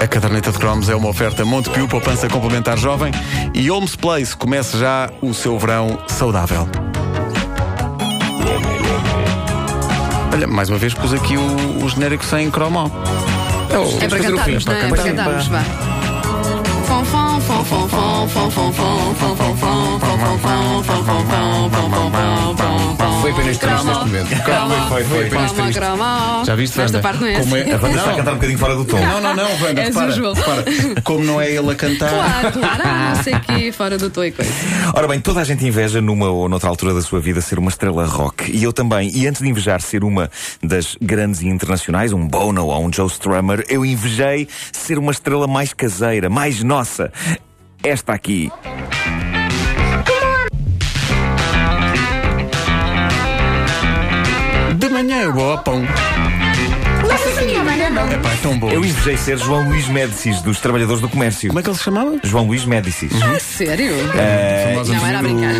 A caderneta de cromos é uma oferta Montepio, poupança complementar jovem, e Holmes Place, comece já o seu verão saudável. Olha, mais uma vez pus aqui o genérico sem cromo. É para cantarmos, não é? É para cantarmos, vá. Foi apenas triste neste momento. Foi apenas triste. Já viste, Vanda? A Vanda está a cantar um bocadinho fora do tom. Não, Vanda, repara. Como não é ele a cantar. Claro, não sei o quê, fora do tom e coisa. Ora bem, toda a gente inveja numa ou noutra altura da sua vida ser uma estrela rock. E eu também. E antes de invejar ser uma das grandes e internacionais, um Bono ou um Joe Strummer, eu invejei ser uma estrela mais caseira, mais nossa. Esta aqui. De manhã eu vou ao pão. É tão bom. Eu invejei ser João Luís Médicis, dos Trabalhadores do Comércio. Como é que ele se chamava? João Luís Médicis. Sério? Não era a brincar,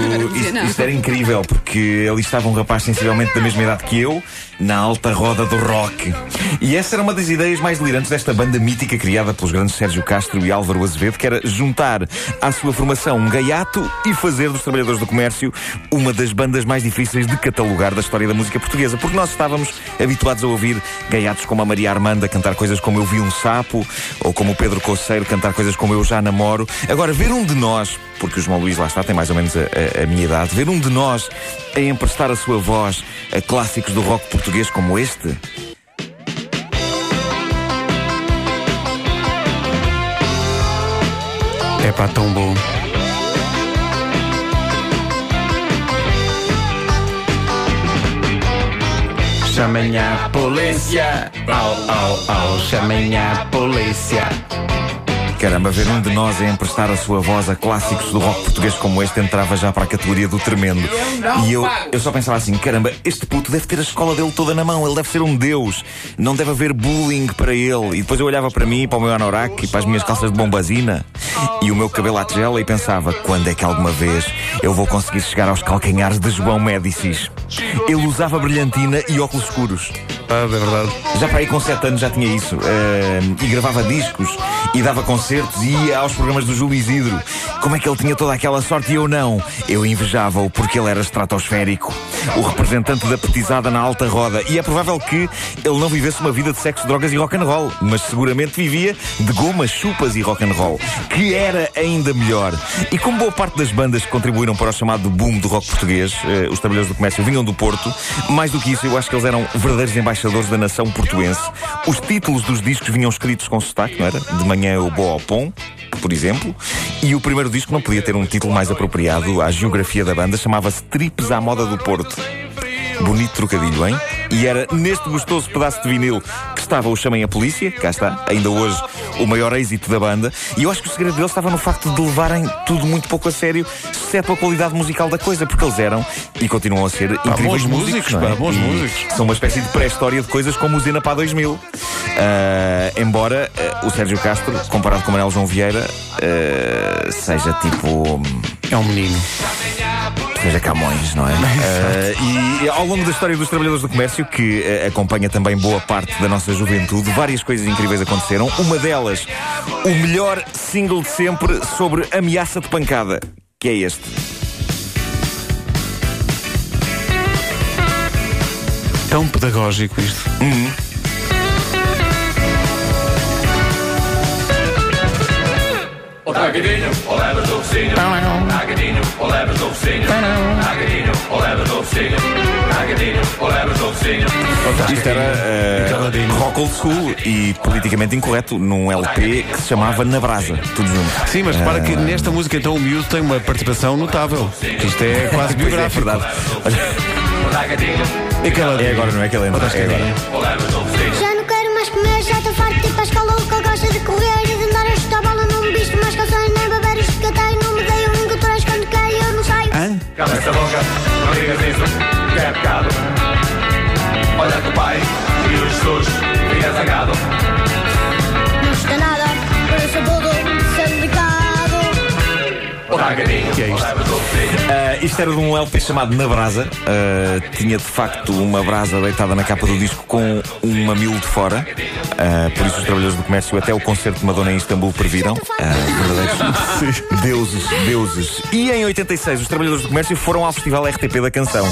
não. Isto era incrível, porque ali estava um rapaz sensivelmente da mesma idade que eu, na alta roda do rock. E essa era uma das ideias mais delirantes desta banda mítica criada pelos grandes Sérgio Castro e Álvaro Azevedo, que era juntar à sua formação um gaiato e fazer dos Trabalhadores do Comércio uma das bandas mais difíceis de catalogar da história da música portuguesa, porque nós estávamos habituados a ouvir gaiatos como a Maria Armando a cantar coisas como Eu Vi um Sapo, ou como o Pedro Coceiro cantar coisas como Eu Já Namoro. Agora, ver um de nós, porque o João Luís lá está, tem mais ou menos a minha idade, ver um de nós a emprestar a sua voz a clássicos do rock português como este... É pá, tão bom. Chamem a polícia. Chamem a polícia. Caramba, ver um de nós a emprestar a sua voz a clássicos do rock português como este entrava já para a categoria do tremendo. E eu só pensava assim, caramba, este puto deve ter a escola dele toda na mão, ele deve ser um deus, não deve haver bullying para ele. E depois eu olhava para mim, para o meu anorak e para as minhas calças de bombazina e o meu cabelo à tigela e pensava, quando é que alguma vez eu vou conseguir chegar aos calcanhares de João Médicis? Ele usava brilhantina e óculos escuros. É verdade. Já para aí com 7 anos já tinha isso. E gravava discos e dava concertos e ia aos programas do Júlio Isidro. Como é que ele tinha toda aquela sorte e eu não? Eu invejava-o porque ele era estratosférico, o representante da petizada na alta roda. E é provável que ele não vivesse uma vida de sexo, drogas e rock'n'roll, mas seguramente vivia de gomas, chupas e rock'n'roll, que era ainda melhor. E como boa parte das bandas que contribuíram para o chamado boom do rock português, os Trabalhadores do Comércio vinham do Porto. Mais do que isso, eu acho que eles eram verdadeiros embaixadores da nação portuense. Os títulos dos discos vinham escritos com sotaque, não era? De manhã eu vou ao pão, por exemplo. E o primeiro disco não podia ter um título mais apropriado à geografia da banda. Chamava-se Tripes à Moda do Porto. Bonito trocadilho, hein? E era neste gostoso pedaço de vinil que estava o Chamem a Polícia, cá está, ainda hoje o maior êxito da banda. E eu acho que o segredo deles estava no facto de levarem tudo muito pouco a sério, exceto a qualidade musical da coisa, porque eles eram e continuam a ser incríveis músicos, não é? Bons músicos. São uma espécie de pré-história de coisas como o Zena para 2000. Embora o Sérgio Castro, comparado com o Manuel João Vieira, seja tipo... É um menino. Seja Camões, não é? E ao longo da história dos Trabalhadores do Comércio, que acompanha também boa parte da nossa juventude, várias coisas incríveis aconteceram. Uma delas, o melhor single de sempre sobre ameaça de pancada, que é este. Tão pedagógico isto. Agadinho, ou levas do vizinho. Agadinho, ou levas do vizinho. Agadinho, ou levas do vizinho. Agadinho, ou levas do vizinho. Isto era rock old school e politicamente incorreto num LP que se chamava Na Brasa, tudo junto. Sim, mas repara que nesta música então o miúdo tem uma participação notável. Isto é quase biográfico. É verdade. É agora, não é que eu lembro. É agora. Já não quero mais comer, já estou farto de ir para a escola, o que gosta de correr e de andar a chutar bola. Mas calções nem baberes que eu tenho, não me dei um encontros quando quero, eu não saio. Cala essa boca, não digas isso, que é pecado. Olha teu pai e o Jesus fica zangado. Não está nada, eu sou bobo, sem pecado. Que é isto? Isto era de um LP chamado Na Brasa. Tinha de facto uma brasa deitada na capa do disco com um mamilo de fora. Por isso os trabalhadores do comércio até o concerto de Madonna em Istambul previram verdadeiros deuses. E em 86 os trabalhadores do comércio foram ao festival RTP da Canção.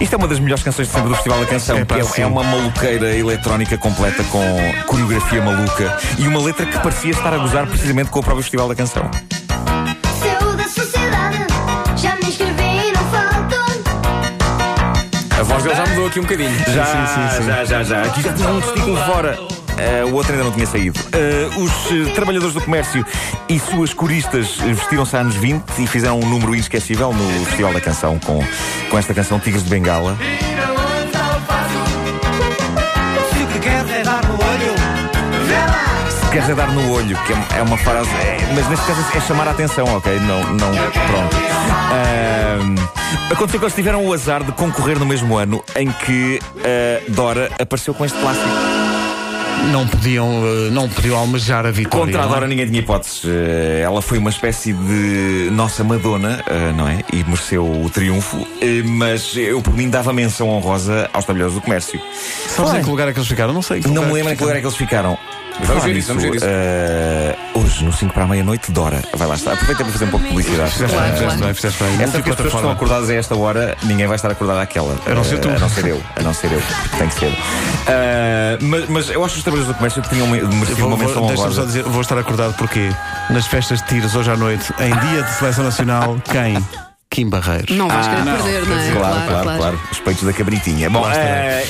Isto é uma das melhores canções de sempre do Festival da Canção. É uma maluqueira eletrónica completa com coreografia maluca e uma letra que parecia estar a gozar precisamente com o próprio Festival da Canção. A voz dele já mudou aqui um bocadinho. Já. Aqui já tinha um testículo fora. O outro ainda não tinha saído. Os trabalhadores do comércio e suas coristas vestiram-se há anos 20 e fizeram um número inesquecível no Festival da Canção com esta canção Tigres de Bengala. Se queres é dar no olho, que é uma frase, mas neste caso é chamar a atenção, ok? Não, pronto. Aconteceu que eles tiveram o azar de concorrer no mesmo ano em que Dora apareceu com este clássico. Não podiam almejar a vitória. Contra a Dora ninguém tinha hipóteses. Ela foi uma espécie de nossa Madonna, não é? E mereceu o triunfo. Mas eu, por mim, dava menção honrosa aos trabalhadores do comércio. Sabes em que lugar é que eles ficaram? Não sei. Não me lembro em que lugar é que eles ficaram. Vamos ver isso. Hoje, no 5 para a meia-noite, Dora. Vai lá estar. Aproveita para fazer um pouco de publicidade. Fizeste bem. Essa que as pessoas estão acordadas a esta hora, ninguém vai estar acordado àquela. A não ser tu. A não ser eu. Tem que ser. Mas eu acho que os trabalhadores do comércio tinham merecido uma menção honrosa. Deixa-me só dizer, vou estar acordado porque nas festas de tiros hoje à noite, em dia de seleção nacional, quem? Kim Barreiros. Não vais querer perder, não é? Claro. Os peitos da cabritinha. Bom,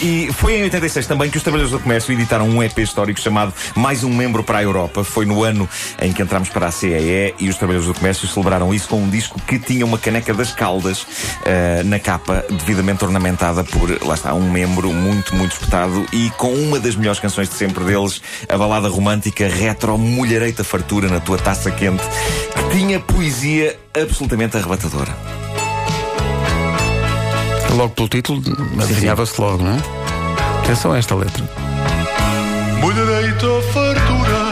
e foi em 86 também que os trabalhadores do comércio editaram um EP histórico chamado Mais um Membro para a Europa. Foi no ano em que entramos para a CEE e os trabalhadores do comércio celebraram isso com um disco que tinha uma caneca das Caldas na capa, devidamente ornamentada por, lá está, um membro muito, muito espetado e com uma das melhores canções de sempre deles, a balada romântica retro mulhereita fartura na tua taça quente, que tinha poesia absolutamente arrebatadora. Logo pelo título, adivinhava-se logo, não é? Atenção a esta letra. Mulhereita fartura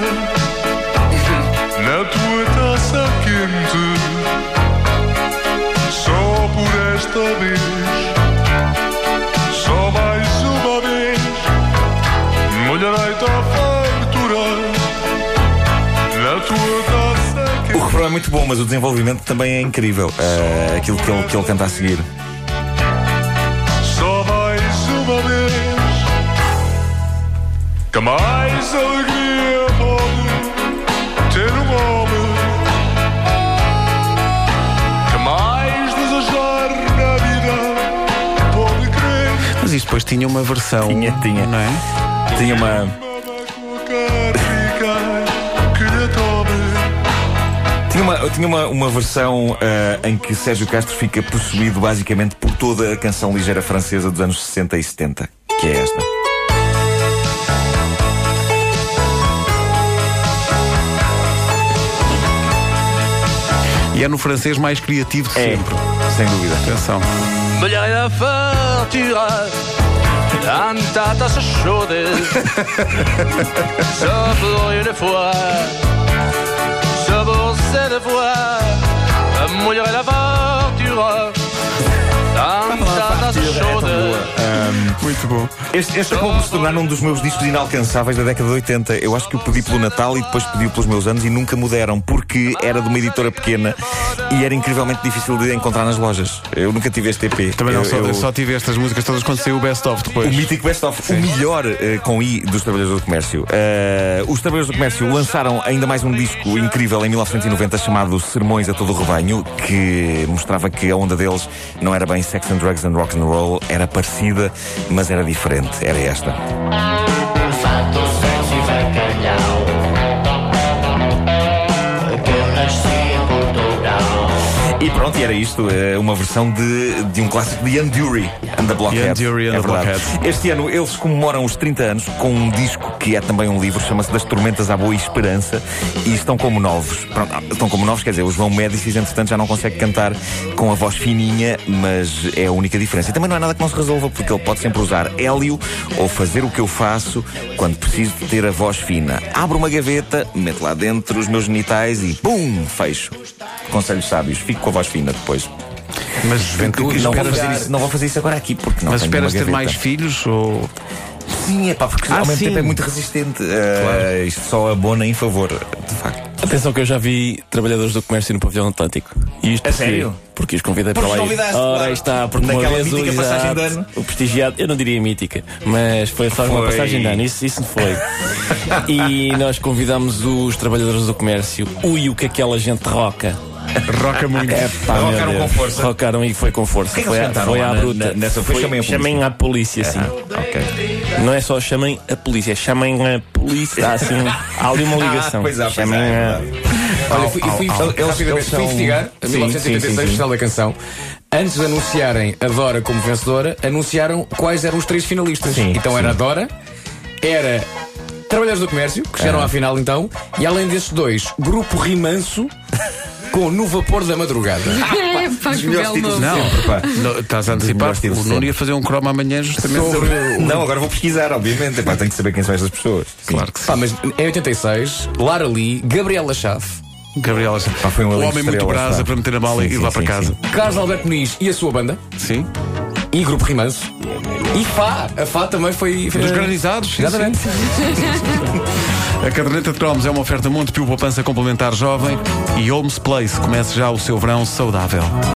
na tua taça quente, só por esta vez, só mais uma vez. Mulhereita fartura na tua taça. O refrão é muito bom, mas o desenvolvimento também é incrível. Aquilo que ele canta a seguir. Só mais uma vez que mais alegria pode ter um homem, que mais desejar na vida pode crer. Mas isto depois tinha uma versão. Tinha, não é? Tinha uma... Tinha uma versão em que Sérgio Castro fica possuído basicamente por toda a canção ligeira francesa dos anos 60 e 70, que é esta. E é no francês mais criativo de sempre. Sem dúvida. Atenção. Muito bom. Este acabou por se tornar um dos meus discos inalcançáveis da década de 80. Eu acho que eu pedi pelo Natal e depois pedi pelos meus anos e nunca mudaram, porque era de uma editora pequena e era incrivelmente difícil de encontrar nas lojas. Eu nunca tive este EP. Também eu só tive estas músicas todas quando saiu o Best Of depois. O mítico Best Of, sim. O melhor com I dos Trabalhadores do Comércio. Os Trabalhadores do Comércio lançaram ainda mais um disco incrível em 1990 chamado Sermões a Todo o Rebanho, que mostrava que a onda deles não era bem Sex and Drugs and Rock and Roll, era parecida, mas era diferente. Era esta. Fato, sexo e bacalhau, que nasci em Portugal. E pronto, era isto, uma versão de um clássico de Ian Dury and the Blockheads. Este ano eles comemoram os 30 anos com um disco que é também um livro, chama-se Das Tormentas à Boa Esperança, e estão como novos. Pronto, estão como novos, quer dizer, o João Médicis, entretanto, já não consegue cantar com a voz fininha, mas é a única diferença. E também não é nada que não se resolva, porque ele pode sempre usar hélio ou fazer o que eu faço quando preciso de ter a voz fina. Abro uma gaveta, meto lá dentro os meus genitais e, pum, fecho. Conselhos sábios, fico com a voz fina depois. Mas juventude, não vou fazer isso agora aqui porque não. Mas esperas ter mais filhos ou... Sim, é pá, porque ao mesmo tempo é muito resistente. Claro. Isto só abona em favor, de facto. Atenção que eu já vi Trabalhadores do Comércio no Pavilhão Atlântico. E isto a sério? Porque os convidei para lá. Ora, aí está, porque uma vez o passagem de ano, o prestigiado, eu não diria mítica, mas foi só uma passagem de ano, isso não foi. E nós convidámos os Trabalhadores do Comércio. Ui, o que aquela gente roca. Roca muito. Epá, rocaram com força. Rocaram e foi com força. Que foi à bruta. Nessa foi chamem à polícia, sim. Ok. Não é só chamem a polícia, chamem a polícia. Assim, há ali uma ligação. Pois há, chamem a. Olha, fui investigar a 1986, o Festival da Canção. Antes de anunciarem a Dora como vencedora, anunciaram quais eram os três finalistas. Sim, então era a Dora, era Trabalhadores do Comércio, que chegaram à final então, e além desses dois, Grupo Remanso. Com No Vapor da Madrugada. Pá, os melhores títulos de sempre, pá. Não, estás a antecipar, o Nuno ia fazer um croma amanhã justamente sobre... Não, agora vou pesquisar, obviamente. Pá, tenho que saber quem são estas pessoas. Claro que sim. Pá, mas em 86, Lara Lee, Gabriela Chave. Pá, foi um homem muito brasa para meter a bala e ir lá para casa. Sim. Carlos Alberto Muniz e a sua banda. Sim. E Grupo Remanso. E Fá. A Fá também foi... Os Granizados. Exatamente. A caderneta de cromos é uma oferta Montepio, poupança complementar jovem, e Holmes Place, comece já o seu verão saudável.